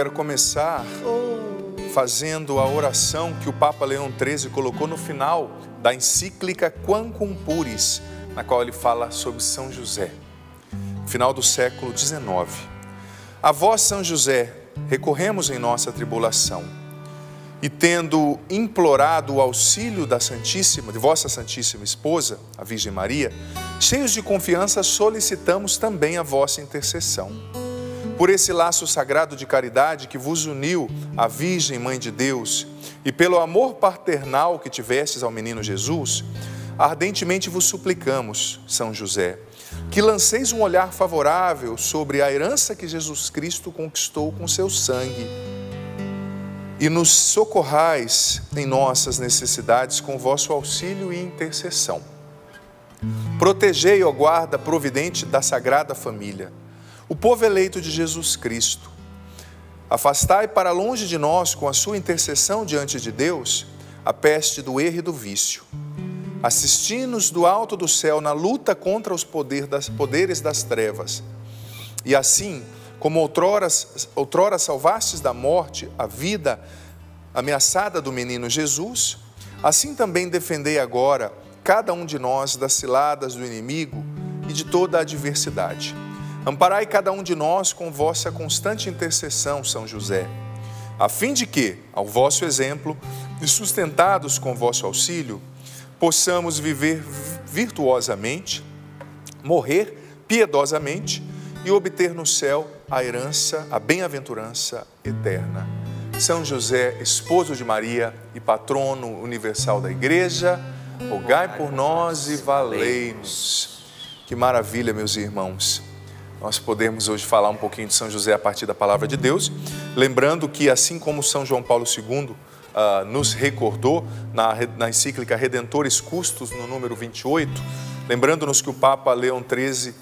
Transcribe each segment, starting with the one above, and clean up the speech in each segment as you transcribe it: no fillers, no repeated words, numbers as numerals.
quero começar fazendo a oração que o Papa Leão XIII colocou no final da encíclica Quamquam Pluries, na qual ele fala sobre São José, final do século XIX. A vós, São José, recorremos em nossa tribulação, e tendo implorado o auxílio da Santíssima, de vossa Santíssima Esposa, a Virgem Maria, cheios de confiança solicitamos também a vossa intercessão. Por esse laço sagrado de caridade que vos uniu à Virgem Mãe de Deus, e pelo amor paternal que tivestes ao menino Jesus, ardentemente vos suplicamos, São José, que lanceis um olhar favorável sobre a herança que Jesus Cristo conquistou com seu sangue, e nos socorrais em nossas necessidades com vosso auxílio e intercessão. Protegei, ó guarda providente da Sagrada Família, o povo eleito de Jesus Cristo, afastai para longe de nós, com a sua intercessão diante de Deus, a peste do erro e do vício. Assisti-nos do alto do céu na luta contra os poderes das trevas. E assim, como outrora salvastes da morte a vida ameaçada do menino Jesus, assim também defendei agora cada um de nós das ciladas do inimigo e de toda a adversidade. Amparai cada um de nós com vossa constante intercessão, São José, a fim de que, ao vosso exemplo, e sustentados com vosso auxílio, possamos viver virtuosamente, morrer piedosamente e obter no céu a herança, a bem-aventurança eterna. São José, esposo de Maria e patrono universal da Igreja, rogai por nós e valei-nos. Que maravilha, meus irmãos! Nós podemos hoje falar um pouquinho de São José a partir da Palavra de Deus, lembrando que, assim como São João Paulo II nos recordou na encíclica Redemptoris Custos, no número 28, lembrando-nos que o Papa Leão XIII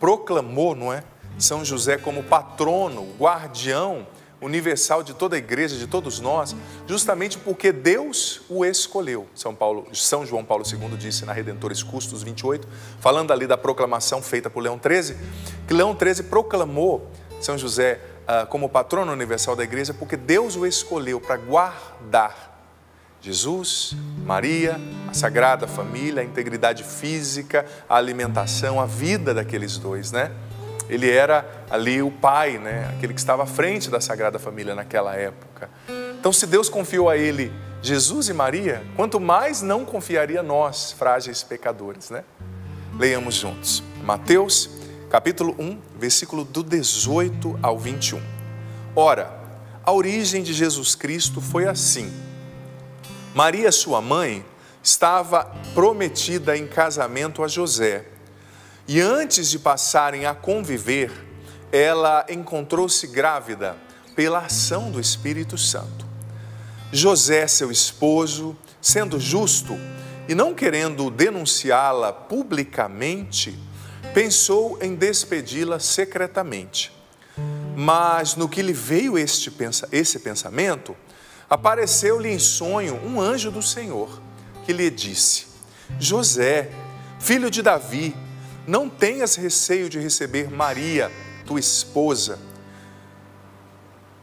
proclamou, não é, São José como patrono, guardião universal de toda a Igreja, de todos nós, justamente porque Deus o escolheu. São João Paulo II disse na Redemptoris Custos 28, falando ali da proclamação feita por Leão XIII, que Leão XIII proclamou São José como patrono universal da Igreja, porque Deus o escolheu para guardar Jesus, Maria, a Sagrada Família, a integridade física, a alimentação, a vida daqueles dois, né? Ele era ali o pai, né? Aquele que estava à frente da Sagrada Família naquela época. Então, se Deus confiou a ele Jesus e Maria, quanto mais não confiaria nós, frágeis pecadores, né? Leiamos juntos. Mateus, capítulo 1, versículo do 18 ao 21. Ora, a origem de Jesus Cristo foi assim. Maria, sua mãe, estava prometida em casamento a José. E antes de passarem a conviver, ela encontrou-se grávida pela ação do Espírito Santo. José, seu esposo, sendo justo e não querendo denunciá-la publicamente, pensou em despedi-la secretamente. Mas no que lhe veio esse pensamento, apareceu-lhe em sonho um anjo do Senhor, que lhe disse: José, filho de Davi, não tenhas receio de receber Maria, tua esposa.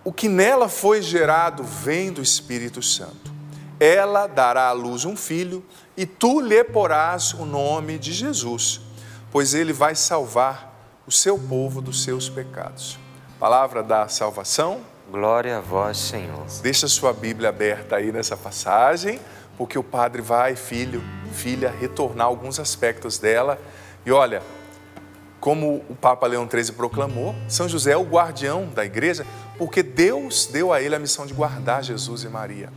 O que nela foi gerado vem do Espírito Santo. Ela dará à luz um filho e tu lhe porás o nome de Jesus, pois ele vai salvar o seu povo dos seus pecados. Palavra da salvação. Glória a vós, Senhor. Deixa sua Bíblia aberta aí nessa passagem, porque o padre vai, filho, filha, retornar alguns aspectos dela. E olha, como o Papa Leão XIII proclamou, São José é o guardião da Igreja, porque Deus deu a ele a missão de guardar Jesus e Maria.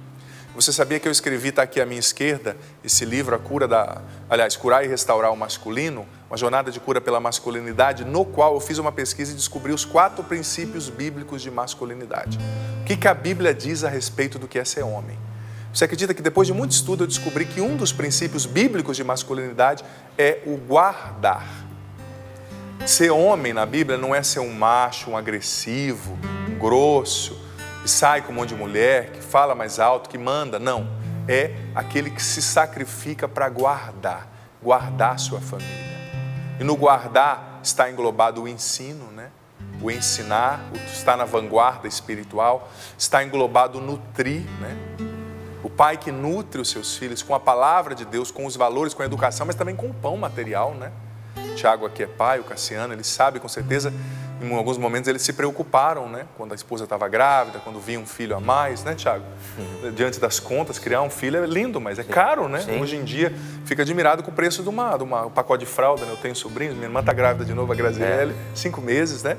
Você sabia que eu escrevi, está aqui à minha esquerda, esse livro, Curar e Restaurar o Masculino, uma jornada de cura pela masculinidade, no qual eu fiz uma pesquisa e descobri os 4 princípios bíblicos de masculinidade. O que a Bíblia diz a respeito do que é ser homem? Você acredita que depois de muito estudo eu descobri que um dos princípios bíblicos de masculinidade é o guardar. Ser homem na Bíblia não é ser um macho, um agressivo, um grosso, que sai com um monte de mulher, que fala mais alto, que manda. Não, é aquele que se sacrifica para guardar sua família. E no guardar está englobado o ensino, né? o ensinar, o estar na vanguarda espiritual, está englobado nutrir, né? O pai que nutre os seus filhos com a palavra de Deus, com os valores, com a educação, mas também com o pão material, né? Tiago aqui é pai, o Cassiano, ele sabe com certeza, em alguns momentos eles se preocuparam, né? Quando a esposa estava grávida, quando vinha um filho a mais, né, Tiago? Diante das contas, criar um filho é lindo, mas é caro, né? Sim. Hoje em dia, fica admirado com o preço de um pacote de fralda, né? Eu tenho sobrinhos, minha irmã está grávida de novo, a Graziele, 5 meses, né?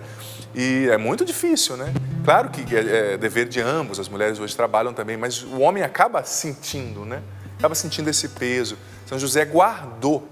E é muito difícil, né? Claro que é dever de ambos, as mulheres hoje trabalham também, mas o homem acaba sentindo, né? Acaba sentindo esse peso. São José guardou.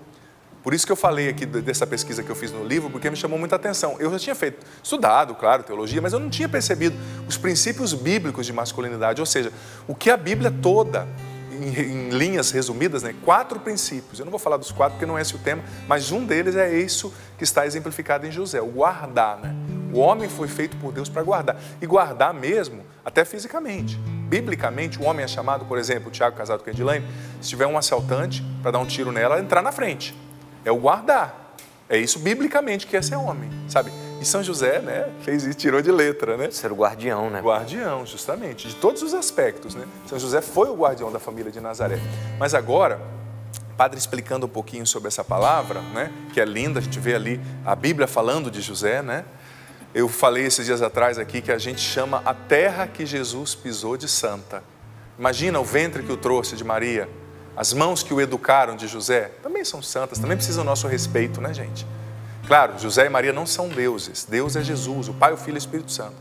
Por isso que eu falei aqui dessa pesquisa que eu fiz no livro, porque me chamou muita atenção. Eu já tinha estudado, claro, teologia, mas eu não tinha percebido os princípios bíblicos de masculinidade, ou seja, o que a Bíblia toda, em linhas resumidas, né, 4 princípios. Eu não vou falar dos 4 porque não é esse o tema, mas um deles é isso que está exemplificado em José, o guardar, né? O homem foi feito por Deus para guardar, e guardar mesmo, até fisicamente. Biblicamente, o homem é chamado, por exemplo, o Tiago, casado com a Edilene, se tiver um assaltante para dar um tiro nela, entrar na frente. É o guardar, é isso biblicamente que é ser homem, sabe? E São José, né, fez isso, tirou de letra, né? Ser o guardião, né? Guardião, justamente, de todos os aspectos, né? São José foi o guardião da família de Nazaré. Mas agora, padre explicando um pouquinho sobre essa palavra, né, que é linda, a gente vê ali a Bíblia falando de José, né? Eu falei esses dias atrás aqui que a gente chama a terra que Jesus pisou de santa. Imagina o ventre que o trouxe de Maria. As mãos que o educaram de José também são santas, também precisam do nosso respeito, né, gente? Claro, José e Maria não são deuses. Deus é Jesus, o Pai, o Filho e o Espírito Santo.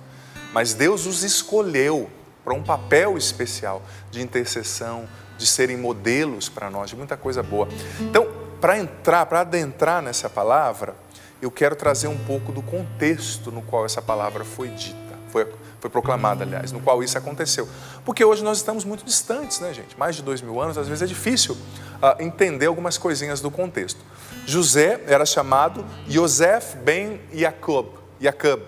Mas Deus os escolheu para um papel especial de intercessão, de serem modelos para nós, de muita coisa boa. Então, para adentrar nessa palavra, eu quero trazer um pouco do contexto no qual essa palavra foi dita, foi proclamada, aliás, no qual isso aconteceu. Porque hoje nós estamos muito distantes, né, gente? Mais de 2000 anos, às vezes é difícil entender algumas coisinhas do contexto. José era chamado Yosef ben Jacob,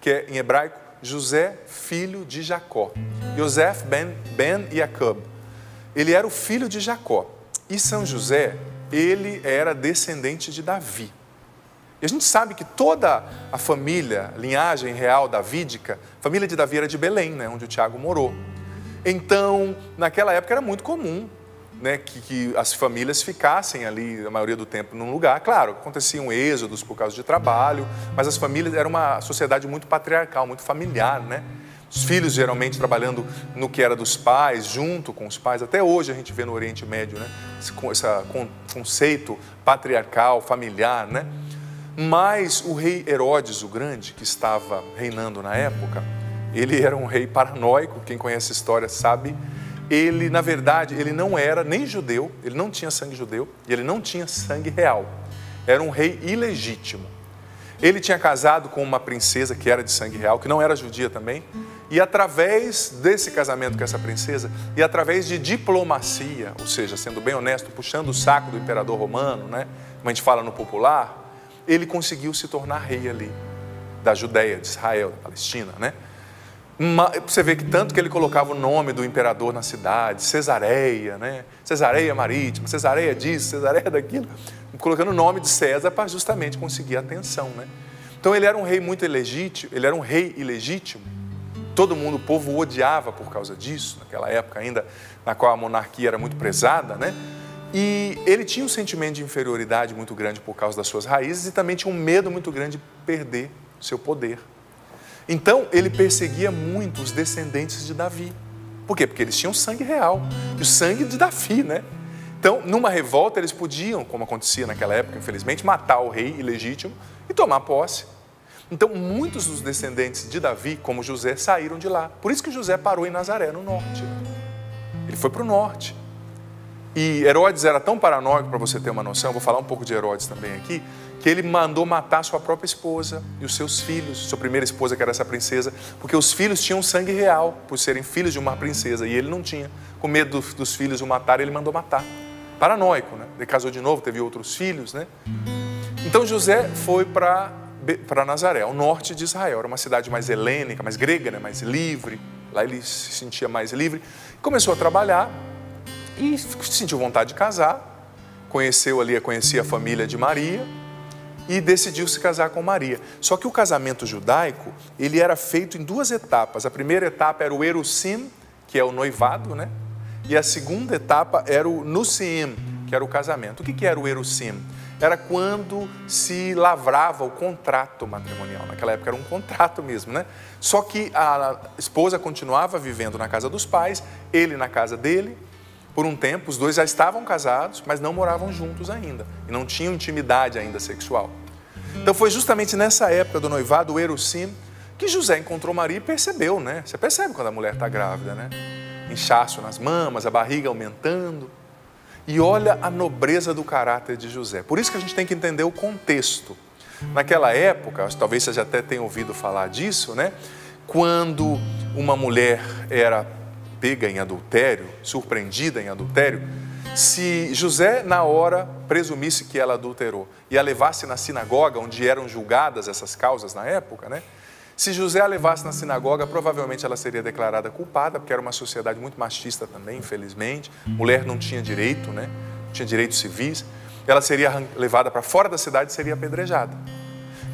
que é em hebraico José, filho de Jacó. Yosef ben Jacob. Ele era o filho de Jacó. E São José, ele era descendente de Davi. E a gente sabe que toda a família, linhagem real davídica, a família de Davi era de Belém, né, onde o Tiago morou. Então, naquela época era muito comum, né, que as famílias ficassem ali, a maioria do tempo, num lugar. Claro, aconteciam êxodos por causa de trabalho, mas as famílias, era uma sociedade muito patriarcal, muito familiar, né? Os filhos geralmente trabalhando no que era dos pais, junto com os pais. Até hoje a gente vê no Oriente Médio, né, esse conceito patriarcal, familiar, né? Mas o rei Herodes, o Grande, que estava reinando na época, ele era um rei paranoico, quem conhece a história sabe. Ele, na verdade, ele não era nem judeu, ele não tinha sangue judeu e ele não tinha sangue real. Era um rei ilegítimo. Ele tinha casado com uma princesa que era de sangue real, que não era judia também, e através desse casamento com essa princesa, e através de diplomacia, ou seja, sendo bem honesto, puxando o saco do imperador romano, né, como a gente fala no popular, ele conseguiu se tornar rei ali, da Judéia, de Israel, da Palestina, né? Você vê que tanto que ele colocava o nome do imperador na cidade, Cesareia, né? Cesareia Marítima, Cesareia disso, Cesareia daquilo, colocando o nome de César para justamente conseguir a atenção, né? Então ele era um rei muito ilegítimo, ele era um rei ilegítimo, todo mundo, o povo o odiava por causa disso, naquela época ainda, na qual a monarquia era muito prezada, né? E ele tinha um sentimento de inferioridade muito grande por causa das suas raízes e também tinha um medo muito grande de perder o seu poder. Então, ele perseguia muito os descendentes de Davi. Por quê? Porque eles tinham sangue real, e o sangue de Davi, né? Então, numa revolta, eles podiam, como acontecia naquela época, infelizmente, matar o rei ilegítimo e tomar posse. Então, muitos dos descendentes de Davi, como José, saíram de lá. Por isso que José parou em Nazaré, no norte. Ele foi para o norte. E Herodes era tão paranoico, para você ter uma noção, eu vou falar um pouco de Herodes também aqui, que ele mandou matar sua própria esposa e os seus filhos, sua primeira esposa, que era essa princesa, porque os filhos tinham sangue real, por serem filhos de uma princesa, e ele não tinha. Com medo dos filhos o matar, ele mandou matar. Paranoico, né? Ele casou de novo, teve outros filhos, né? Então José foi para Nazaré, ao norte de Israel, era uma cidade mais helênica, mais grega, né? Mais livre, lá ele se sentia mais livre, começou a trabalhar, e sentiu vontade de casar, conhecia a família de Maria, e decidiu se casar com Maria. Só que o casamento judaico, ele era feito em duas etapas. A primeira etapa era o erusim, que é o noivado, né? E a segunda etapa era o nusim, que era o casamento. O que era o erusim? Era quando se lavrava o contrato matrimonial. Naquela época era um contrato mesmo, né? Só que a esposa continuava vivendo na casa dos pais, ele na casa dele. Por um tempo, os dois já estavam casados, mas não moravam juntos ainda. E não tinham intimidade ainda sexual. Então foi justamente nessa época do noivado, o erucim, que José encontrou Maria e percebeu, né? Você percebe quando a mulher está grávida, né? Inchaço nas mamas, a barriga aumentando. E olha a nobreza do caráter de José. Por isso que a gente tem que entender o contexto. Naquela época, talvez você já até tenha ouvido falar disso, né? Quando uma mulher era pega em adultério, surpreendida em adultério, se José na hora presumisse que ela adulterou e a levasse na sinagoga, onde eram julgadas essas causas na época, né? Se José a levasse na sinagoga, provavelmente ela seria declarada culpada, porque era uma sociedade muito machista também, infelizmente. Mulher não tinha direito, né? Não tinha direitos civis. Ela seria levada para fora da cidade e seria apedrejada.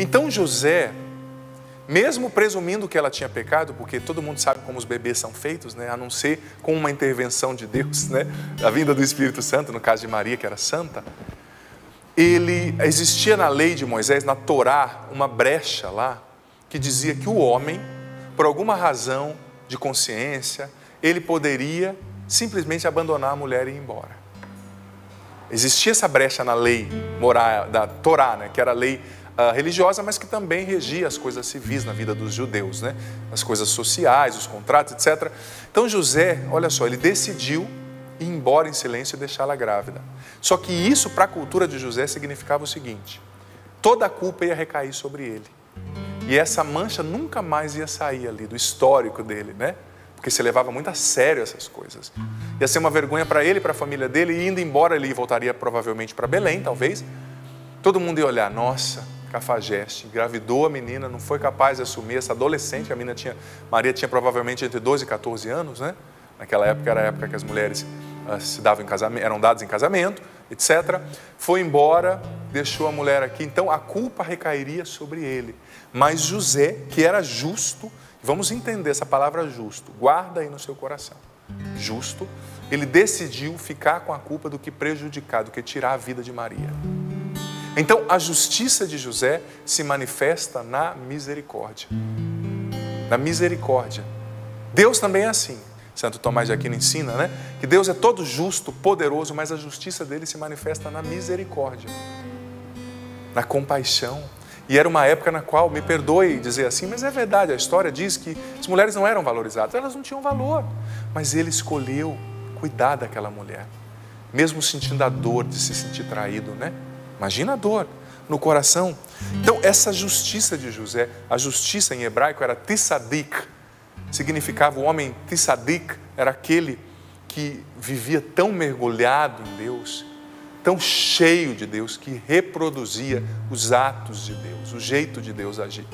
Então José, mesmo presumindo que ela tinha pecado, porque todo mundo sabe como os bebês são feitos, né? A não ser com uma intervenção de Deus, né? A vinda do Espírito Santo, no caso de Maria, que era santa. Existia na lei de Moisés, na Torá, uma brecha lá, que dizia que o homem, por alguma razão de consciência, ele poderia simplesmente abandonar a mulher e ir embora. Existia essa brecha na lei moral, da Torá, né? Que era a lei religiosa, mas que também regia as coisas civis na vida dos judeus, né? As coisas sociais, os contratos, etc. Então José, olha só, ele decidiu ir embora em silêncio e deixá-la grávida. Só que isso, para a cultura de José, significava o seguinte: toda a culpa ia recair sobre ele. E essa mancha nunca mais ia sair ali do histórico dele, né? Porque se levava muito a sério essas coisas. Ia ser uma vergonha para ele, para a família dele, e indo embora ele voltaria provavelmente para Belém, talvez. Todo mundo ia olhar, nossa, cafajeste, engravidou a menina, não foi capaz de assumir essa adolescente, Maria tinha provavelmente entre 12 e 14 anos, né? Naquela época era a época que as mulheres eram dadas em casamento, etc. Foi embora, deixou a mulher aqui, então a culpa recairia sobre ele. Mas José, que era justo, vamos entender essa palavra justo, guarda aí no seu coração, justo, ele decidiu ficar com a culpa do que prejudicar, do que tirar a vida de Maria. Então, a justiça de José se manifesta na misericórdia. Na misericórdia. Deus também é assim. Santo Tomás de Aquino ensina, né? Que Deus é todo justo, poderoso, mas a justiça dele se manifesta na misericórdia. Na compaixão. E era uma época na qual, me perdoe dizer assim, mas é verdade, a história diz que as mulheres não eram valorizadas, elas não tinham valor. Mas ele escolheu cuidar daquela mulher. Mesmo sentindo a dor de se sentir traído, né? Imagina a dor no coração. Então, essa justiça de José, a justiça em hebraico era tissadik, significava o homem tissadik, era aquele que vivia tão mergulhado em Deus, tão cheio de Deus, que reproduzia os atos de Deus, o jeito de Deus agir.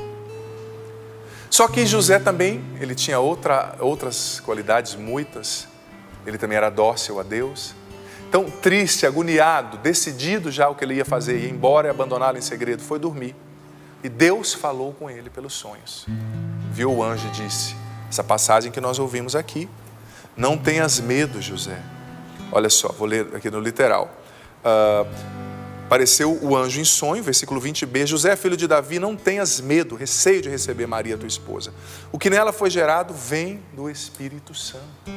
Só que José também, ele tinha outras qualidades muitas, ele também era dócil a Deus. Então, triste, agoniado, decidido já o que ele ia fazer, ia embora e abandoná-la em segredo, foi dormir. E Deus falou com ele pelos sonhos. Viu o anjo e disse, essa passagem que nós ouvimos aqui, não tenhas medo, José. Olha só, vou ler aqui no literal. Apareceu o anjo em sonho, versículo 20b, José, filho de Davi, não tenhas medo, receio de receber Maria, tua esposa. O que nela foi gerado vem do Espírito Santo.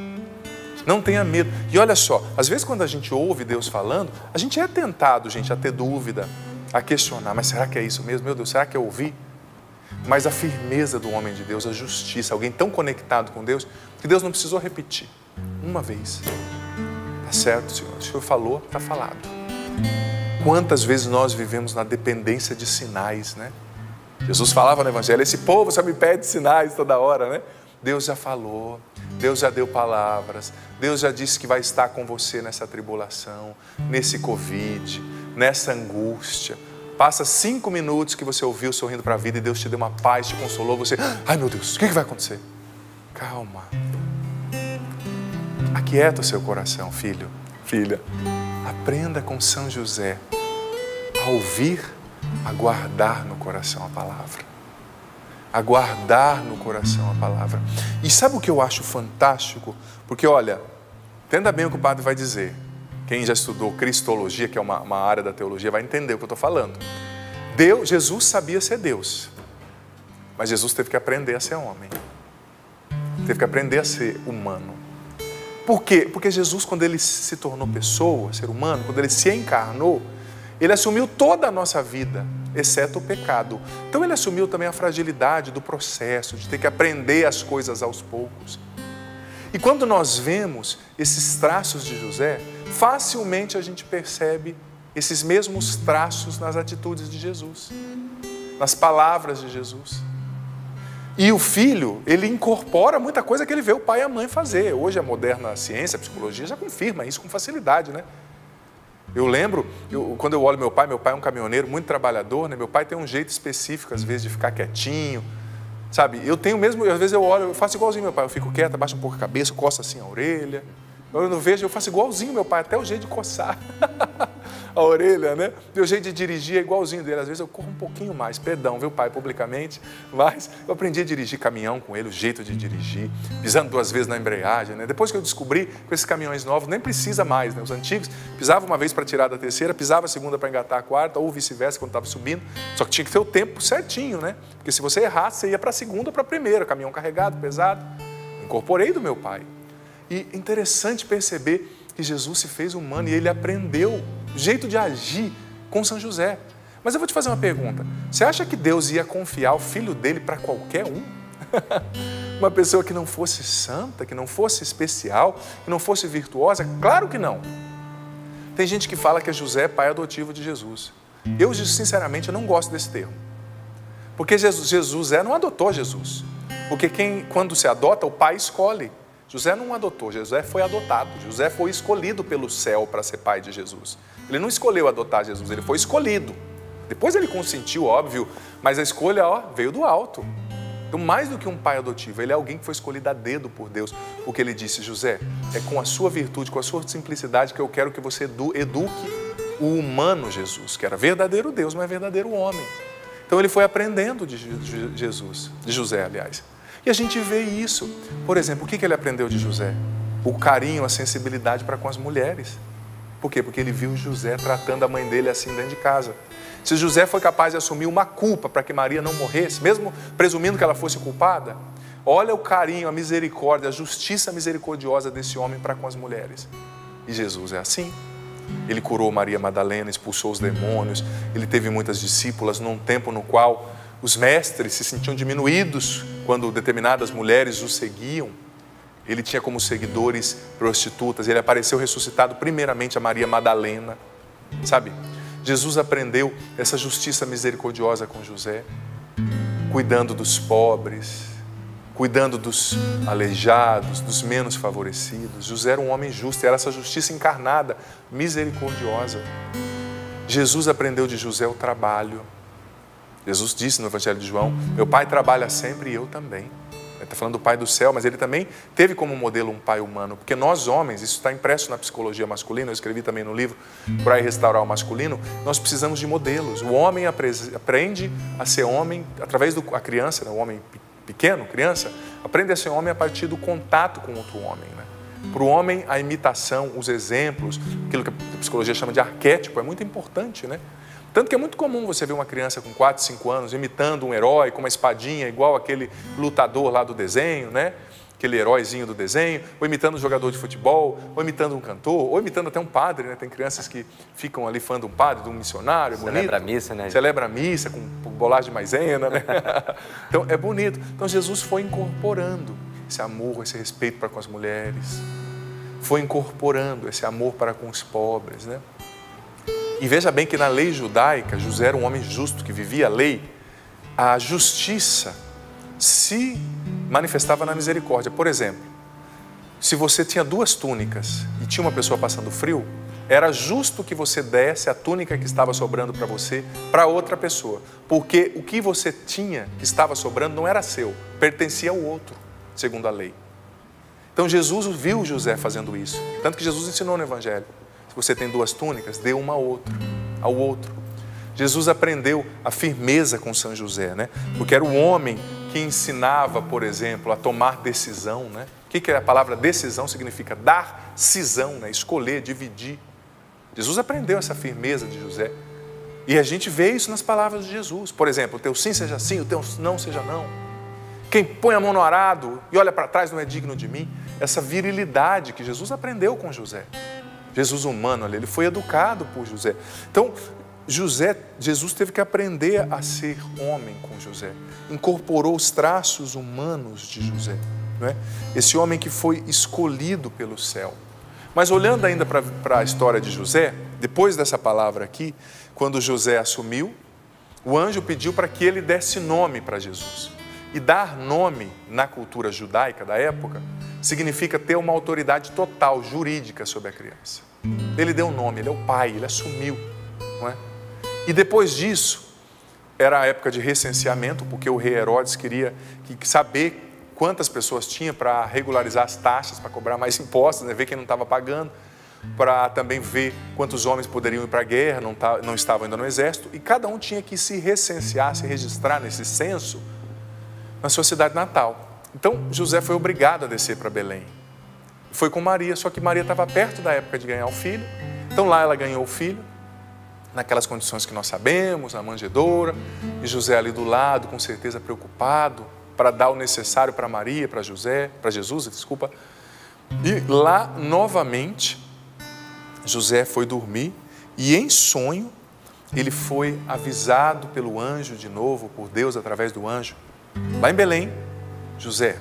Não tenha medo. E olha só, às vezes quando a gente ouve Deus falando, a gente é tentado, gente, a ter dúvida, a questionar. Mas será que é isso mesmo? Meu Deus, será que eu ouvi? Mas a firmeza do homem de Deus, a justiça, alguém tão conectado com Deus, que Deus não precisou repetir. Uma vez. Tá certo, Senhor. O Senhor falou, tá falado. Quantas vezes nós vivemos na dependência de sinais, né? Jesus falava no Evangelho, esse povo só me pede sinais toda hora, né? Deus já falou, Deus já deu palavras, Deus já disse que vai estar com você nessa tribulação, nesse Covid, nessa angústia. Passa 5 minutos que você ouviu sorrindo para a vida e Deus te deu uma paz, te consolou, você... Ai meu Deus, o que vai acontecer? Calma. Aquieta o seu coração, filho, filha. Aprenda com São José a ouvir a guardar no coração a palavra. A guardar no coração a palavra. E sabe o que eu acho fantástico? Porque, olha, entenda bem o que o padre vai dizer. Quem já estudou cristologia, que é uma área da teologia, vai entender o que eu estou falando. Deus, Jesus sabia ser Deus, mas Jesus teve que aprender a ser homem. Teve que aprender a ser humano. Por quê? Porque Jesus, quando ele se tornou pessoa, ser humano, quando ele se encarnou, ele assumiu toda a nossa vida, exceto o pecado. Então ele assumiu também a fragilidade do processo, de ter que aprender as coisas aos poucos. E quando nós vemos esses traços de José, facilmente a gente percebe esses mesmos traços nas atitudes de Jesus, nas palavras de Jesus. E o filho, ele incorpora muita coisa que ele vê o pai e a mãe fazer. Hoje a moderna ciência, a psicologia já confirma isso com facilidade, né? Eu lembro, quando eu olho meu pai é um caminhoneiro muito trabalhador, né? Meu pai tem um jeito específico, às vezes, de ficar quietinho, sabe? Eu tenho mesmo, às vezes eu olho, eu faço igualzinho meu pai, eu fico quieto, abaixo um pouco a cabeça, coço assim a orelha. Eu não vejo, eu faço igualzinho meu pai, até o jeito de coçar a orelha, né? Meu jeito de dirigir é igualzinho dele, às vezes eu corro um pouquinho mais, perdão, viu pai, publicamente, mas eu aprendi a dirigir caminhão com ele, o jeito de dirigir, pisando duas vezes na embreagem, né? Depois que eu descobri que esses caminhões novos nem precisa mais, né? Os antigos, pisava uma vez para tirar da terceira, pisava a segunda para engatar a quarta, ou vice-versa quando estava subindo, só que tinha que ter o tempo certinho, né? Porque se você errasse, você ia para a segunda ou para a primeira, caminhão carregado, pesado, incorporei do meu pai. E interessante perceber que Jesus se fez humano e ele aprendeu o jeito de agir com São José. Mas eu vou te fazer uma pergunta. Você acha que Deus ia confiar o filho dele para qualquer um? Uma pessoa que não fosse santa, que não fosse especial, que não fosse virtuosa? Claro que não. Tem gente que fala que José é pai adotivo de Jesus. Eu, sinceramente, eu não gosto desse termo. Porque José não adotou Jesus. Porque quando se adota, o pai escolhe. José não adotou, José foi adotado, José foi escolhido pelo céu para ser pai de Jesus. Ele não escolheu adotar Jesus, ele foi escolhido. Depois ele consentiu, óbvio, mas a escolha veio do alto. Então, mais do que um pai adotivo, ele é alguém que foi escolhido a dedo por Deus, porque ele disse, José, é com a sua virtude, com a sua simplicidade que eu quero que você eduque o humano Jesus, que era verdadeiro Deus, mas verdadeiro homem. Então ele foi aprendendo de José, aliás. E a gente vê isso. Por exemplo, o que ele aprendeu de José? O carinho, a sensibilidade para com as mulheres. Por quê? Porque ele viu José tratando a mãe dele assim dentro de casa. Se José foi capaz de assumir uma culpa para que Maria não morresse, mesmo presumindo que ela fosse culpada, olha o carinho, a misericórdia, a justiça misericordiosa desse homem para com as mulheres. E Jesus é assim. Ele curou Maria Madalena, expulsou os demônios, ele teve muitas discípulas num tempo no qual os mestres se sentiam diminuídos quando determinadas mulheres o seguiam. Ele tinha como seguidores prostitutas. Ele apareceu ressuscitado primeiramente a Maria Madalena. Sabe? Jesus aprendeu essa justiça misericordiosa com José, cuidando dos pobres, cuidando dos aleijados, dos menos favorecidos. José era um homem justo, era essa justiça encarnada, misericordiosa. Jesus aprendeu de José o trabalho. Jesus disse no Evangelho de João, meu pai trabalha sempre e eu também. Ele está falando do pai do céu, mas ele também teve como modelo um pai humano, porque nós homens, isso está impresso na psicologia masculina, eu escrevi também no livro, Para Restaurar o Masculino, nós precisamos de modelos. O homem aprende a ser homem, através da criança, né? O homem pequeno, criança, aprende a ser homem a partir do contato com outro homem, né? Para o homem, a imitação, os exemplos, aquilo que a psicologia chama de arquétipo, é muito importante, né? Tanto que é muito comum você ver uma criança com 4, 5 anos imitando um herói com uma espadinha igual aquele lutador lá do desenho, né? Aquele heróizinho do desenho, ou imitando um jogador de futebol, ou imitando um cantor, ou imitando até um padre, né? Tem crianças que ficam ali fã de um padre, de um missionário, é bonito. Celebra a missa, né? Celebra a missa com bolacha de maisena, né? Então é bonito. Então Jesus foi incorporando esse amor, esse respeito para com as mulheres, foi incorporando esse amor para com os pobres, né? E veja bem que na lei judaica, José era um homem justo que vivia a lei, a justiça se manifestava na misericórdia. Por exemplo, se você tinha duas túnicas e tinha uma pessoa passando frio, era justo que você desse a túnica que estava sobrando para você, para outra pessoa. Porque o que você tinha que estava sobrando não era seu, pertencia ao outro, segundo a lei. Então Jesus viu José fazendo isso, tanto que Jesus ensinou no Evangelho. Se você tem duas túnicas, dê uma a outro, ao outro. Jesus aprendeu a firmeza com São José, né? Porque era o homem que ensinava, por exemplo, a tomar decisão, né? O que é a palavra decisão? Significa dar cisão, né? Escolher, dividir. Jesus aprendeu essa firmeza de José. E a gente vê isso nas palavras de Jesus. Por exemplo, o teu sim seja sim, o teu não seja não. Quem põe a mão no arado e olha para trás não é digno de mim. Essa virilidade que Jesus aprendeu com José. Jesus humano, ele foi educado por José. Então, Jesus teve que aprender a ser homem com José. Incorporou os traços humanos de José, não é? Esse homem que foi escolhido pelo céu. Mas olhando ainda para a história de José, depois dessa palavra aqui, quando José assumiu, o anjo pediu para que ele desse nome para Jesus. E dar nome na cultura judaica da época significa ter uma autoridade total, jurídica sobre a criança. Ele deu nome, ele é o pai, ele assumiu, não é? E depois disso, era a época de recenseamento, porque o rei Herodes queria saber quantas pessoas tinha para regularizar as taxas, para cobrar mais impostos, né? Ver quem não estava pagando, para também ver quantos homens poderiam ir para a guerra, não estavam ainda no exército, e cada um tinha que se recensear, se registrar nesse censo, na sua cidade natal. Então, José foi obrigado a descer para Belém. Foi com Maria, só que Maria estava perto da época de ganhar o filho. Então, lá ela ganhou o filho, naquelas condições que nós sabemos, na manjedoura, e José ali do lado, com certeza preocupado, para dar o necessário para Maria, para Jesus. E lá, novamente, José foi dormir, e em sonho, ele foi avisado pelo anjo de novo, por Deus, através do anjo. Lá em Belém, José,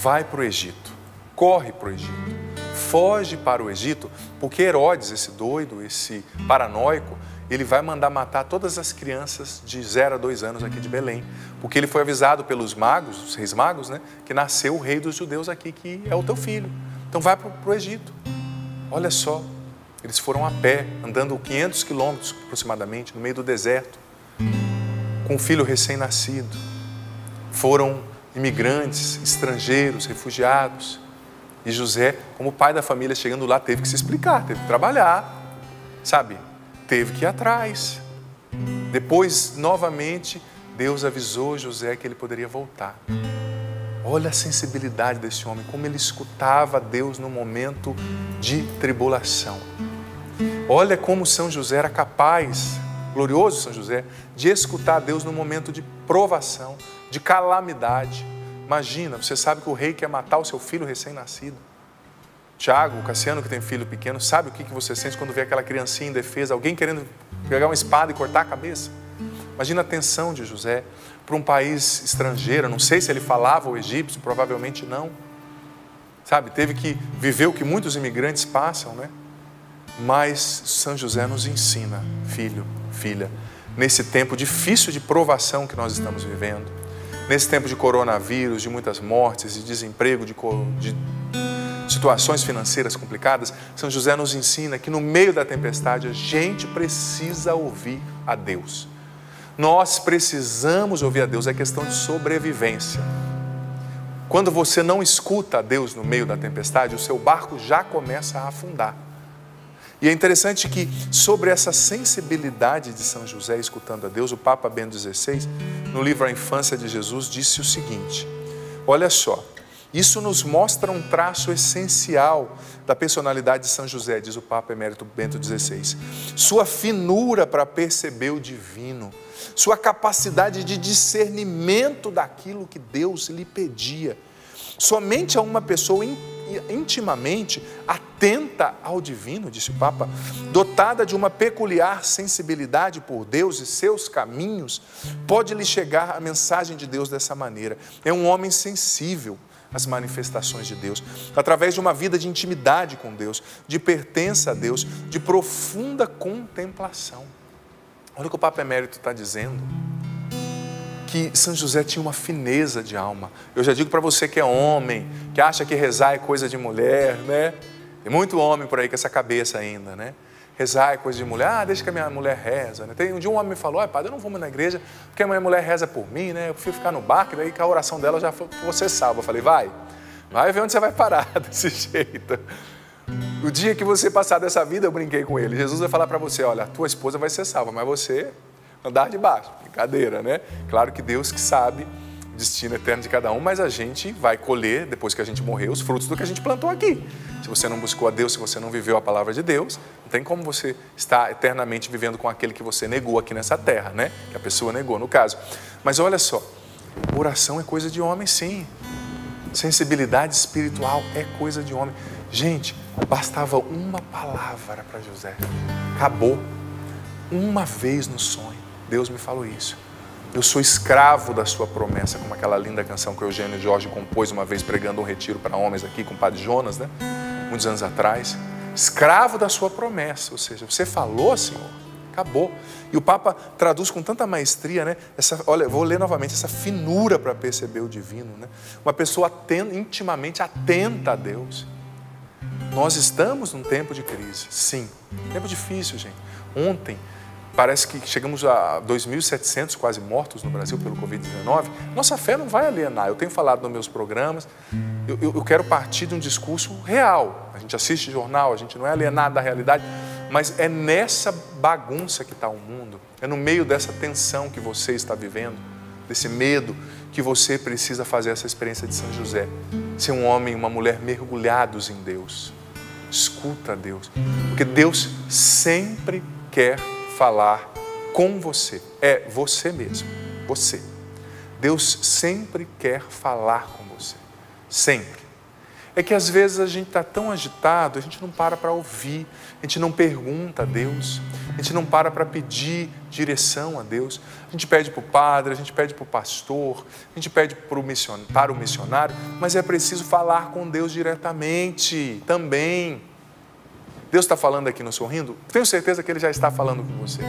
vai para o Egito, corre para o Egito, foge para o Egito, porque Herodes, esse doido, esse paranoico, ele vai mandar matar todas as crianças de 0 a 2 anos aqui de Belém, porque ele foi avisado pelos magos, os reis magos, né, que nasceu o rei dos judeus aqui, que é o teu filho. Então vai para o Egito. Olha só, eles foram a pé, andando 500 quilômetros aproximadamente, no meio do deserto, com um filho recém-nascido. Foram imigrantes, estrangeiros, refugiados. E José, como pai da família, chegando lá, teve que se explicar, teve que trabalhar, sabe? Teve que ir atrás. Depois, novamente, Deus avisou José que ele poderia voltar. Olha a sensibilidade desse homem, como ele escutava Deus no momento de tribulação. Olha como São José era capaz, glorioso São José, de escutar Deus no momento de provação, de calamidade. Imagina, você sabe que o rei quer matar o seu filho recém-nascido. Tiago, Cassiano, que tem filho pequeno, sabe o que você sente quando vê aquela criancinha indefesa, alguém querendo pegar uma espada e cortar a cabeça? Imagina a tensão de José para um país estrangeiro, não sei se ele falava o egípcio, provavelmente não. Sabe, teve que viver o que muitos imigrantes passam, né? Mas São José nos ensina, filho, filha, nesse tempo difícil de provação que nós estamos vivendo, nesse tempo de coronavírus, de muitas mortes, de desemprego, de situações financeiras complicadas, São José nos ensina que no meio da tempestade a gente precisa ouvir a Deus. Nós precisamos ouvir a Deus, é questão de sobrevivência. Quando você não escuta a Deus no meio da tempestade, o seu barco já começa a afundar. E é interessante que, sobre essa sensibilidade de São José escutando a Deus, o Papa Bento XVI, no livro A Infância de Jesus, disse o seguinte, olha só, isso nos mostra um traço essencial da personalidade de São José, diz o Papa Emérito Bento XVI, sua finura para perceber o divino, sua capacidade de discernimento daquilo que Deus lhe pedia. Somente a uma pessoa intimamente atenta ao divino, disse o Papa, dotada de uma peculiar sensibilidade por Deus e seus caminhos, pode lhe chegar a mensagem de Deus dessa maneira. É um homem sensível às manifestações de Deus, através de uma vida de intimidade com Deus, de pertença a Deus, de profunda contemplação. Olha o que o Papa Emérito está dizendo, que São José tinha uma fineza de alma. Eu já digo para você que é homem, que acha que rezar é coisa de mulher, né? Tem muito homem por aí com essa cabeça ainda, né? Rezar é coisa de mulher, deixa que a minha mulher reza, né? Um dia um homem me falou, padre, eu não vou mais na igreja, porque a minha mulher reza por mim, né? Eu prefiro ficar no barco, daí com a oração dela já foi, você salva. Eu falei, vai ver onde você vai parar desse jeito. O dia que você passar dessa vida, eu brinquei com ele, Jesus vai falar para você, olha, a tua esposa vai ser salva, mas você... andar de baixo, brincadeira, né? Claro que Deus que sabe o destino eterno de cada um, mas a gente vai colher, depois que a gente morrer, os frutos do que a gente plantou aqui. Se você não buscou a Deus, se você não viveu a palavra de Deus, não tem como você estar eternamente vivendo com aquele que você negou aqui nessa terra, né? Que a pessoa negou, no caso. Mas olha só, oração é coisa de homem, sim. Sensibilidade espiritual é coisa de homem. Gente, bastava uma palavra para José. Acabou. Uma vez no sonho, Deus me falou isso. Eu sou escravo da sua promessa, como aquela linda canção que o Eugênio Jorge compôs uma vez pregando um retiro para homens aqui com o Padre Jonas, né? Muitos anos atrás. Escravo da sua promessa, ou seja, você falou, Senhor, acabou. E o Papa traduz com tanta maestria, né? Olha, vou ler novamente, essa finura para perceber o divino, né? Uma pessoa intimamente atenta a Deus. Nós estamos num tempo de crise, sim. Tempo difícil, gente. Ontem, parece que chegamos a 2.700 quase mortos no Brasil pelo Covid-19. Nossa fé não vai alienar. Eu tenho falado nos meus programas, eu quero partir de um discurso real. A gente assiste jornal, a gente não é alienado da realidade, mas é nessa bagunça que está o mundo. É no meio dessa tensão que você está vivendo, desse medo, que você precisa fazer essa experiência de São José. Ser um homem e uma mulher mergulhados em Deus. Escuta Deus, porque Deus sempre quer falar com você, é você mesmo, você. Deus sempre quer falar com você, sempre. É que às vezes a gente está tão agitado, a gente não para para ouvir, a gente não pergunta a Deus, a gente não para para pedir direção a Deus. A gente pede para o padre, a gente pede para o pastor, a gente pede para o missionário, mas é preciso falar com Deus diretamente também. Deus está falando aqui no sorrindo? Tenho certeza que Ele já está falando com você.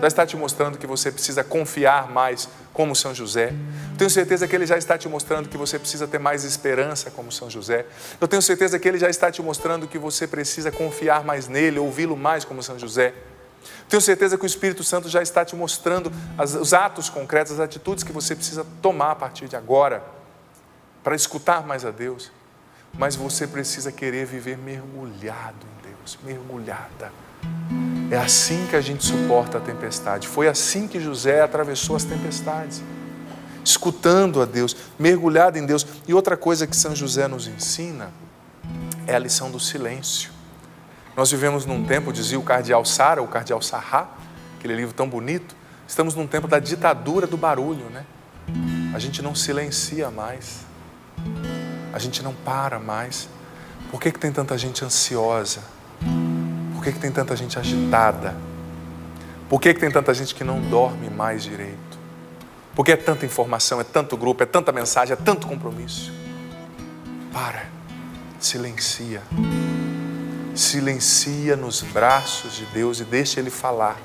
Já está te mostrando que você precisa confiar mais como São José. Tenho certeza que Ele já está te mostrando que você precisa ter mais esperança como São José. Eu tenho certeza que Ele já está te mostrando que você precisa confiar mais nele, ouvi-lo mais como São José. Tenho certeza que o Espírito Santo já está te mostrando os atos concretos, as atitudes que você precisa tomar a partir de agora para escutar mais a Deus. Mas você precisa querer viver mergulhado em Deus, mergulhada. É assim que a gente suporta a tempestade. Foi assim que José atravessou as tempestades, escutando a Deus, mergulhado em Deus. E outra coisa que São José nos ensina é a lição do silêncio. Nós vivemos num tempo, dizia o Cardeal Sara, o Cardeal Sarra, aquele livro tão bonito, estamos num tempo da ditadura do barulho, né? A gente não silencia mais, a gente não para mais. Por que tem tanta gente ansiosa? Por que tem tanta gente agitada? Por que tem tanta gente que não dorme mais direito? Por que é tanta informação, é tanto grupo, é tanta mensagem, é tanto compromisso? Para, silencia. Silencia nos braços de Deus e deixa Ele falar.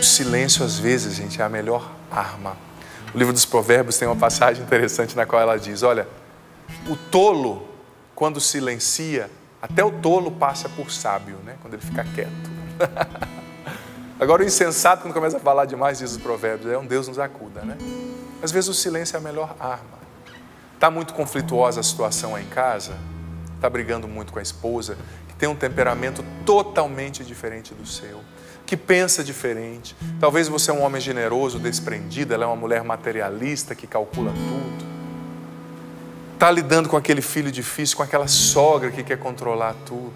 O silêncio, às vezes, gente, é a melhor arma. O livro dos Provérbios tem uma passagem interessante na qual ela diz, olha, o tolo, quando silencia, até o tolo passa por sábio, né? Quando ele fica quieto. Agora o insensato, quando começa a falar demais, diz os Provérbios, é um Deus nos acuda, né? Às vezes o silêncio é a melhor arma. Está muito conflituosa a situação aí em casa? Está brigando muito com a esposa, que tem um temperamento totalmente diferente do seu, que pensa diferente. Talvez você é um homem generoso, desprendido, ela é uma mulher materialista que calcula tudo. Está lidando com aquele filho difícil, com aquela sogra que quer controlar tudo.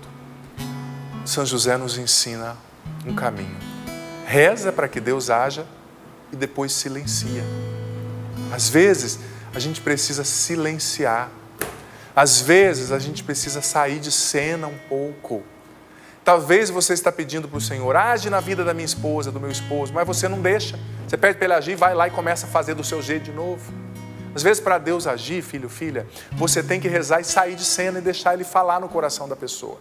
São José nos ensina um caminho. Reza para que Deus haja e depois silencia. Às vezes, a gente precisa silenciar. Às vezes, a gente precisa sair de cena um pouco. Talvez você está pedindo para o Senhor, age na vida da minha esposa, do meu esposo, mas você não deixa. Você pede para Ele agir, vai lá e começa a fazer do seu jeito de novo. Às vezes, para Deus agir, filho, filha, você tem que rezar e sair de cena e deixar Ele falar no coração da pessoa.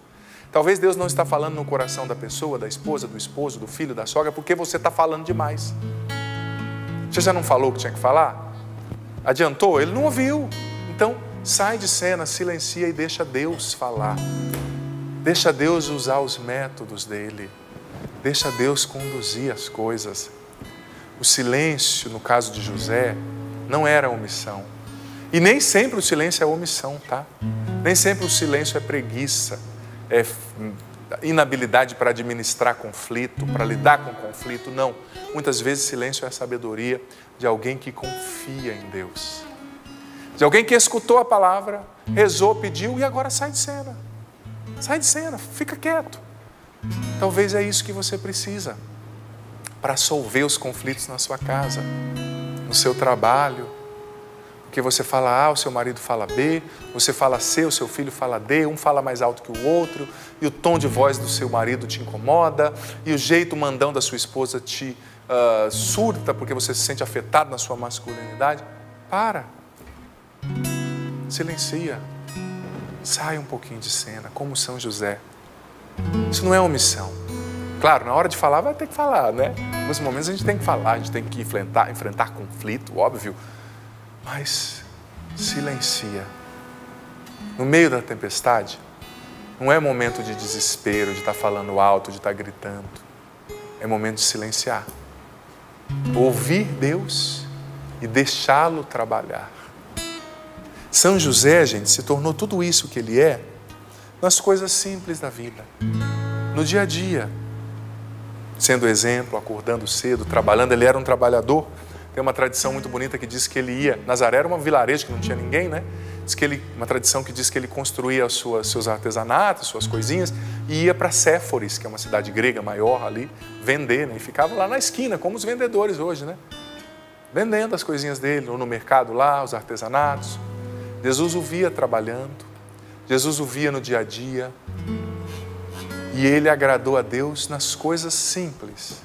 Talvez Deus não está falando no coração da pessoa, da esposa, do esposo, do filho, da sogra, porque você está falando demais. Você já não falou o que tinha que falar? Adiantou? Ele não ouviu. Então, sai de cena, silencia e deixa Deus falar. Deixa Deus usar os métodos dele. Deixa Deus conduzir as coisas. O silêncio, no caso de José, não era omissão. E nem sempre o silêncio é omissão, tá? Nem sempre o silêncio é preguiça, é inabilidade para administrar conflito, para lidar com conflito, não. Muitas vezes silêncio é a sabedoria de alguém que confia em Deus. De alguém que escutou a palavra, rezou, pediu e agora sai de cena. Sai de cena, fica quieto. Talvez é isso que você precisa para solver os conflitos na sua casa, no seu trabalho. Porque você fala A, o seu marido fala B, você fala C, o seu filho fala D, um fala mais alto que o outro, e o tom de voz do seu marido te incomoda, e o jeito mandão da sua esposa te surta, porque você se sente afetado na sua masculinidade. Para. Silencia. Sai um pouquinho de cena, como São José. Isso não é omissão. Claro, na hora de falar vai ter que falar, né? Nos momentos a gente tem que falar, a gente tem que enfrentar conflito, óbvio. Mas silencia. No meio da tempestade, não é momento de desespero, de estar falando alto, de estar gritando. É momento de silenciar. Ouvir Deus e deixá-lo trabalhar. São José, gente, se tornou tudo isso que ele é nas coisas simples da vida. No dia a dia. Sendo exemplo, acordando cedo, trabalhando. Ele era um trabalhador. Tem uma tradição muito bonita que diz que ele ia... Nazaré era um vilarejo que não tinha ninguém, né? Diz que ele, uma tradição que diz que ele construía seus artesanatos, suas coisinhas, e ia para Séforis, que é uma cidade grega maior ali, vender, né? E ficava lá na esquina, como os vendedores hoje, né? Vendendo as coisinhas dele, ou no mercado lá, os artesanatos. Jesus o via trabalhando, Jesus o via no dia a dia. E ele agradou a Deus nas coisas simples.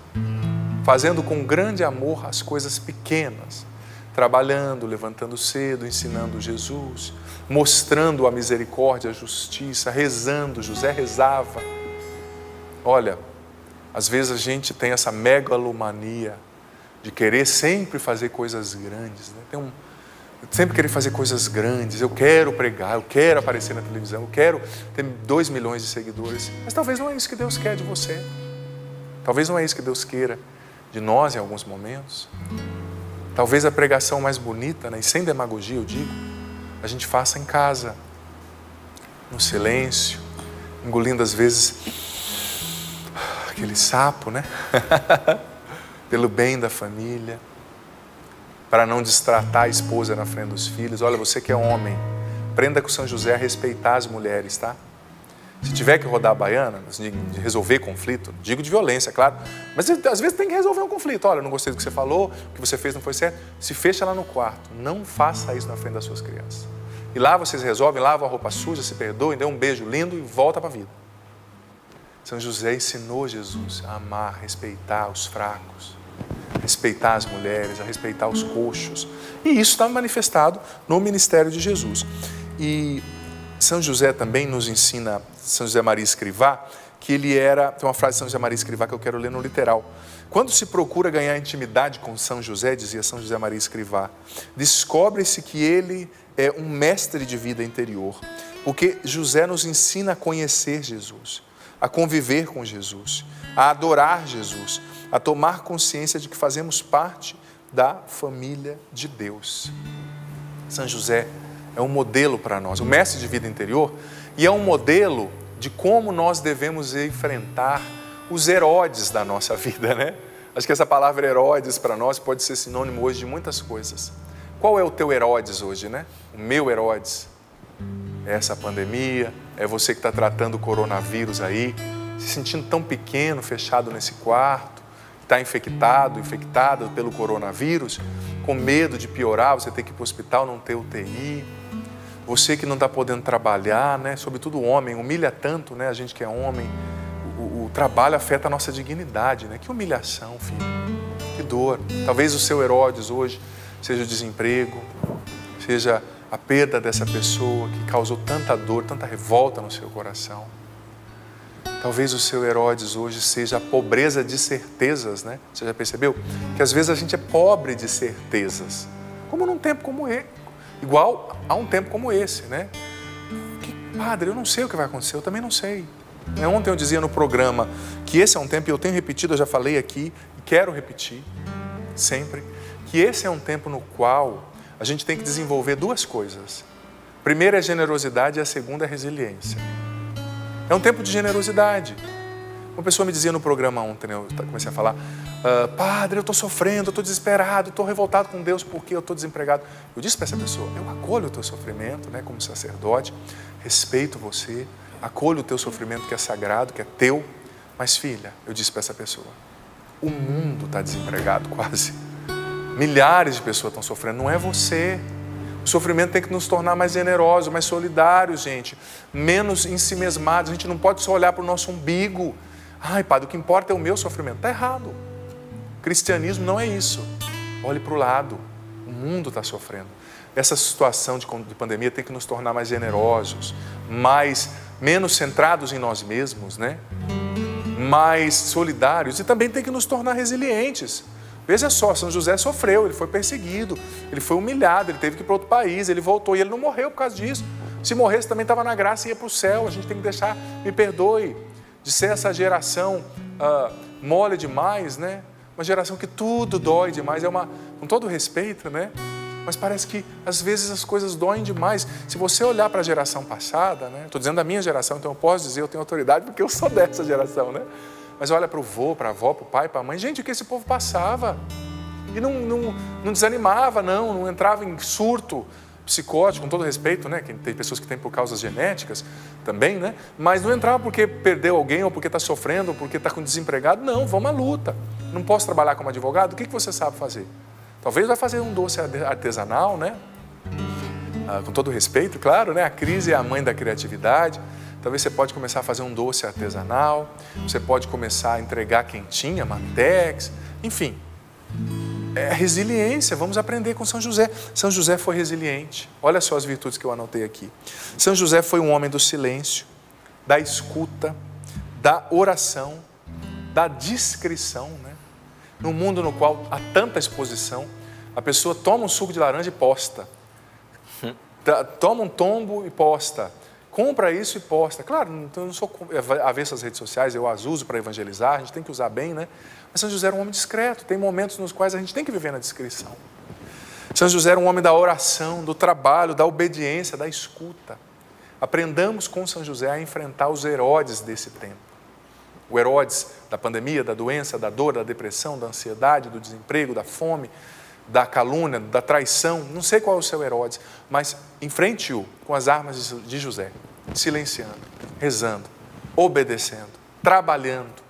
Fazendo com grande amor as coisas pequenas, trabalhando, levantando cedo, ensinando Jesus, mostrando a misericórdia, a justiça, rezando. José rezava. Olha, às vezes a gente tem essa megalomania de querer sempre fazer coisas grandes, né? Sempre querer fazer coisas grandes. Eu quero pregar, eu quero aparecer na televisão, eu quero ter 2 milhões de seguidores. Mas talvez não é isso que Deus quer de você. Talvez não é isso que Deus queira de nós em alguns momentos. Talvez a pregação mais bonita, né, e sem demagogia eu digo, a gente faça em casa, no silêncio, engolindo às vezes aquele sapo, né? Pelo bem da família, para não destratar a esposa na frente dos filhos. Olha, você que é homem, aprenda com São José a respeitar as mulheres, tá? Se tiver que rodar a baiana, de resolver conflito, digo de violência, claro, mas às vezes tem que resolver um conflito. Olha, eu não gostei do que você falou, o que você fez não foi certo. Se fecha lá no quarto, não faça isso na frente das suas crianças. E lá vocês resolvem, lavam a roupa suja, se perdoem, dê um beijo lindo e volta para a vida. São José ensinou Jesus a amar, a respeitar os fracos, a respeitar as mulheres, a respeitar os coxos. E isso está manifestado no ministério de Jesus. E São José também nos ensina, São José Maria Escrivá, que ele era... Tem uma frase de São José Maria Escrivá que eu quero ler no literal. Quando se procura ganhar intimidade com São José, dizia São José Maria Escrivá, descobre-se que ele é um mestre de vida interior, porque José nos ensina a conhecer Jesus, a conviver com Jesus, a adorar Jesus, a tomar consciência de que fazemos parte da família de Deus. São José é um modelo para nós, um mestre de vida interior, e é um modelo de como nós devemos enfrentar os Herodes da nossa vida, né? Acho que essa palavra Herodes para nós pode ser sinônimo hoje de muitas coisas. Qual é o teu Herodes hoje, né? O meu Herodes é essa pandemia, é você que está tratando o coronavírus aí, se sentindo tão pequeno, fechado nesse quarto, está infectado, infectada pelo coronavírus, com medo de piorar, você ter que ir para o hospital, não ter UTI. Você que não está podendo trabalhar, né? Sobretudo o homem, humilha tanto, né? A gente que é homem, o trabalho afeta a nossa dignidade, né? Que humilhação, filho, que dor. Talvez o seu Herodes hoje seja o desemprego, seja a perda dessa pessoa que causou tanta dor, tanta revolta no seu coração. Talvez o seu Herodes hoje seja a pobreza de certezas, né? Você já percebeu? Que às vezes a gente é pobre de certezas, como num tempo como esse. Igual a um tempo como esse, né? Que, padre, eu não sei o que vai acontecer, eu também não sei. Ontem eu dizia no programa que esse é um tempo, e eu tenho repetido, eu já falei aqui, e quero repetir sempre, que esse é um tempo no qual a gente tem que desenvolver duas coisas. Primeiro é generosidade e a segunda é resiliência. É um tempo de generosidade. Uma pessoa me dizia no programa ontem, eu comecei a falar, padre, eu estou sofrendo, eu estou desesperado, eu estou revoltado com Deus porque eu estou desempregado. Eu disse para essa pessoa, eu acolho o teu sofrimento, né, como sacerdote, respeito você, acolho o teu sofrimento que é sagrado, que é teu, mas filha, eu disse para essa pessoa, o mundo está desempregado quase. Milhares de pessoas estão sofrendo, não é você. O sofrimento tem que nos tornar mais generosos, mais solidários, gente, menos ensimesmados. A gente não pode só olhar para o nosso umbigo. Ai, padre, o que importa é o meu sofrimento. Está errado. Cristianismo não é isso. Olhe para o lado. O mundo está sofrendo. Essa situação de pandemia tem que nos tornar mais generosos, menos centrados em nós mesmos, né? Mais solidários. E também tem que nos tornar resilientes. Veja só, São José sofreu, ele foi perseguido, ele foi humilhado, ele teve que ir para outro país, ele voltou e ele não morreu por causa disso. Se morresse também estava na graça e ia para o céu. A gente tem que deixar, me perdoe, de ser essa geração mole demais, né? Uma geração que tudo dói demais, com todo respeito, né? Mas parece que às vezes as coisas doem demais. Se você olhar para a geração passada, né? Estou dizendo da minha geração, então eu posso dizer, eu tenho autoridade porque eu sou dessa geração, né? Mas olha para o vô, para a avó, para o pai, para a mãe, gente, o que esse povo passava? E não desanimava, não entrava em surto psicótico, com todo respeito, né? Tem pessoas que têm por causas genéticas também, né? Mas não entrava porque perdeu alguém, ou porque está sofrendo, ou porque está com desempregado. Não, vamos à luta. Não posso trabalhar como advogado? O que você sabe fazer? Talvez vai fazer um doce artesanal, né? Com todo respeito, claro, né? A crise é a mãe da criatividade. Talvez você pode começar a fazer um doce artesanal, você pode começar a entregar quentinha, martex, enfim. É resiliência, vamos aprender com São José. São José foi resiliente. Olha só as virtudes que eu anotei aqui. São José foi um homem do silêncio, da escuta, da oração, da discrição, né? Num mundo no qual há tanta exposição, a pessoa toma um suco de laranja e posta. Toma um tombo e posta. Compra isso e posta. Claro, eu não sou avesso às redes sociais, eu as uso para evangelizar, a gente tem que usar bem, né? Mas São José era um homem discreto, tem momentos nos quais a gente tem que viver na discrição. São José era um homem da oração, do trabalho, da obediência, da escuta. Aprendamos com São José a enfrentar os Herodes desse tempo. O Herodes da pandemia, da doença, da dor, da depressão, da ansiedade, do desemprego, da fome, da calúnia, da traição, não sei qual é o seu Herodes, mas enfrente-o com as armas de José, silenciando, rezando, obedecendo, trabalhando,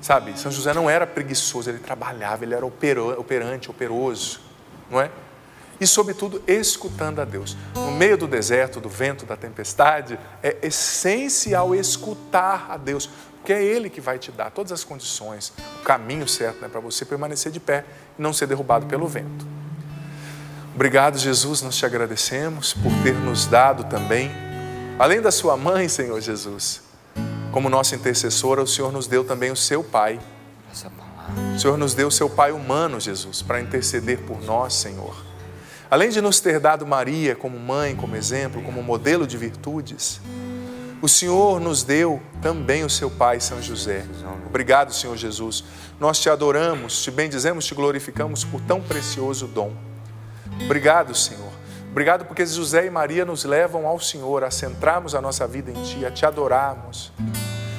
sabe? São José não era preguiçoso, ele trabalhava, ele era operante, operoso, não é? E, sobretudo, escutando a Deus. No meio do deserto, do vento, da tempestade, é essencial escutar a Deus, porque é Ele que vai te dar todas as condições, o caminho certo, né, para você permanecer de pé e não ser derrubado pelo vento. Obrigado, Jesus, nós te agradecemos por ter nos dado também, além da sua mãe, Senhor Jesus, como nossa intercessora, o Senhor nos deu também o seu Pai. O Senhor nos deu o seu Pai humano, Jesus, para interceder por nós, Senhor. Além de nos ter dado Maria como mãe, como exemplo, como modelo de virtudes, o Senhor nos deu também o seu Pai, São José. Obrigado, Senhor Jesus. Nós te adoramos, te bendizemos, te glorificamos por tão precioso dom. Obrigado, Senhor. Obrigado porque José e Maria nos levam ao Senhor, a centrarmos a nossa vida em Ti, a Te adorarmos.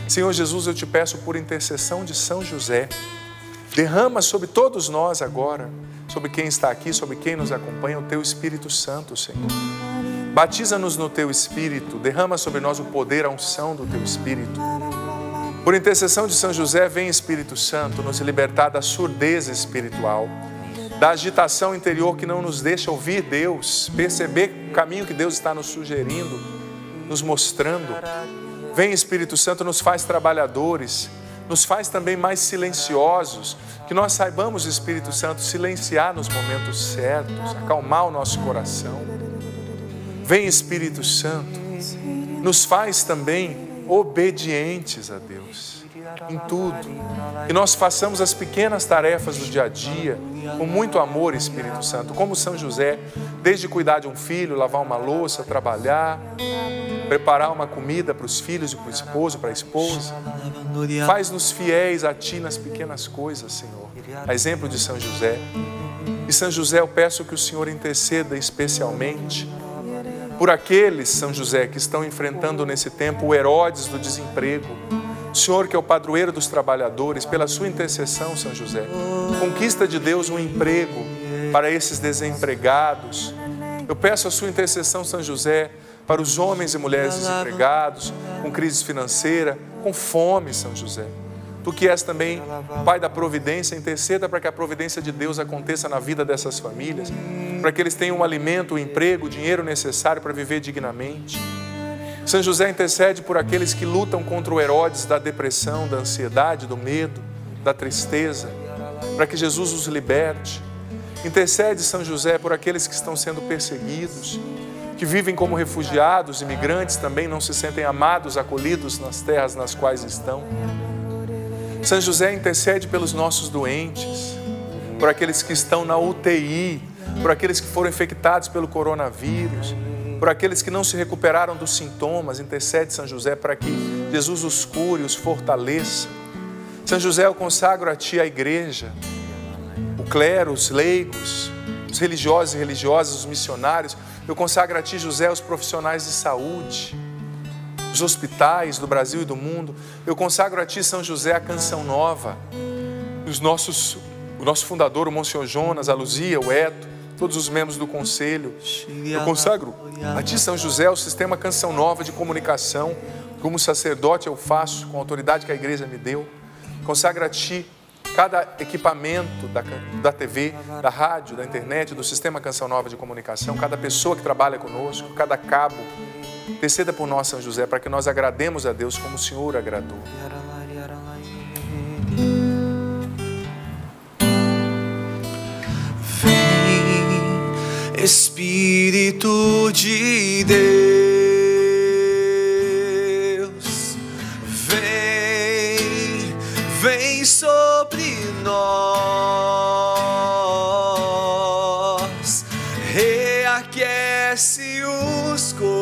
Senhor Jesus, eu te peço por intercessão de São José, derrama sobre todos nós agora, sobre quem está aqui, sobre quem nos acompanha, o Teu Espírito Santo, Senhor. Batiza-nos no Teu Espírito, derrama sobre nós o poder, a unção do Teu Espírito. Por intercessão de São José, vem Espírito Santo nos libertar da surdez espiritual, da agitação interior que não nos deixa ouvir Deus, perceber o caminho que Deus está nos sugerindo, nos mostrando. Vem Espírito Santo, nos faz trabalhadores, nos faz também mais silenciosos, que nós saibamos, Espírito Santo, silenciar nos momentos certos, acalmar o nosso coração. Vem Espírito Santo, nos faz também obedientes a Deus, em tudo. Que nós façamos as pequenas tarefas do dia a dia, com muito amor, Espírito Santo, como São José, desde cuidar de um filho, lavar uma louça, trabalhar, preparar uma comida para os filhos e para o esposo, para a esposa. Faz-nos fiéis a Ti nas pequenas coisas, Senhor. A exemplo de São José. E São José, eu peço que o Senhor interceda especialmente por aqueles, São José, que estão enfrentando nesse tempo o Herodes do desemprego. O Senhor, que é o padroeiro dos trabalhadores, pela sua intercessão, São José, conquista de Deus um emprego para esses desempregados. Eu peço a sua intercessão, São José, para os homens e mulheres desempregados, com crise financeira, com fome, São José. Tu que és também Pai da providência, interceda para que a providência de Deus aconteça na vida dessas famílias, para que eles tenham o alimento, o emprego, o dinheiro necessário para viver dignamente. São José, intercede por aqueles que lutam contra o Herodes da depressão, da ansiedade, do medo, da tristeza, para que Jesus os liberte. Intercede, São José, por aqueles que estão sendo perseguidos, que vivem como refugiados, imigrantes também, não se sentem amados, acolhidos nas terras nas quais estão. São José, intercede pelos nossos doentes, por aqueles que estão na UTI, por aqueles que foram infectados pelo coronavírus, por aqueles que não se recuperaram dos sintomas. Intercede, São José, para que Jesus os cure, os fortaleça. São José, eu consagro a Ti a Igreja, o clero, os leigos, os religiosos e religiosas, os missionários. Eu consagro a Ti, José, os profissionais de saúde, os hospitais do Brasil e do mundo. Eu consagro a Ti, São José, a Canção Nova, o nosso fundador, o Monsenhor Jonas, a Luzia, o Eto, todos os membros do Conselho. Eu consagro a Ti, São José, o sistema Canção Nova de comunicação. Como sacerdote eu faço, com a autoridade que a Igreja me deu. Consagro a Ti cada equipamento da TV, da rádio, da internet, do sistema Canção Nova de comunicação, cada pessoa que trabalha conosco, cada cabo. Interceda por nós, São José, para que nós agrademos a Deus como o Senhor agradou. Vem, Espírito de Deus, vem, vem sobre nós, reaquece os corações.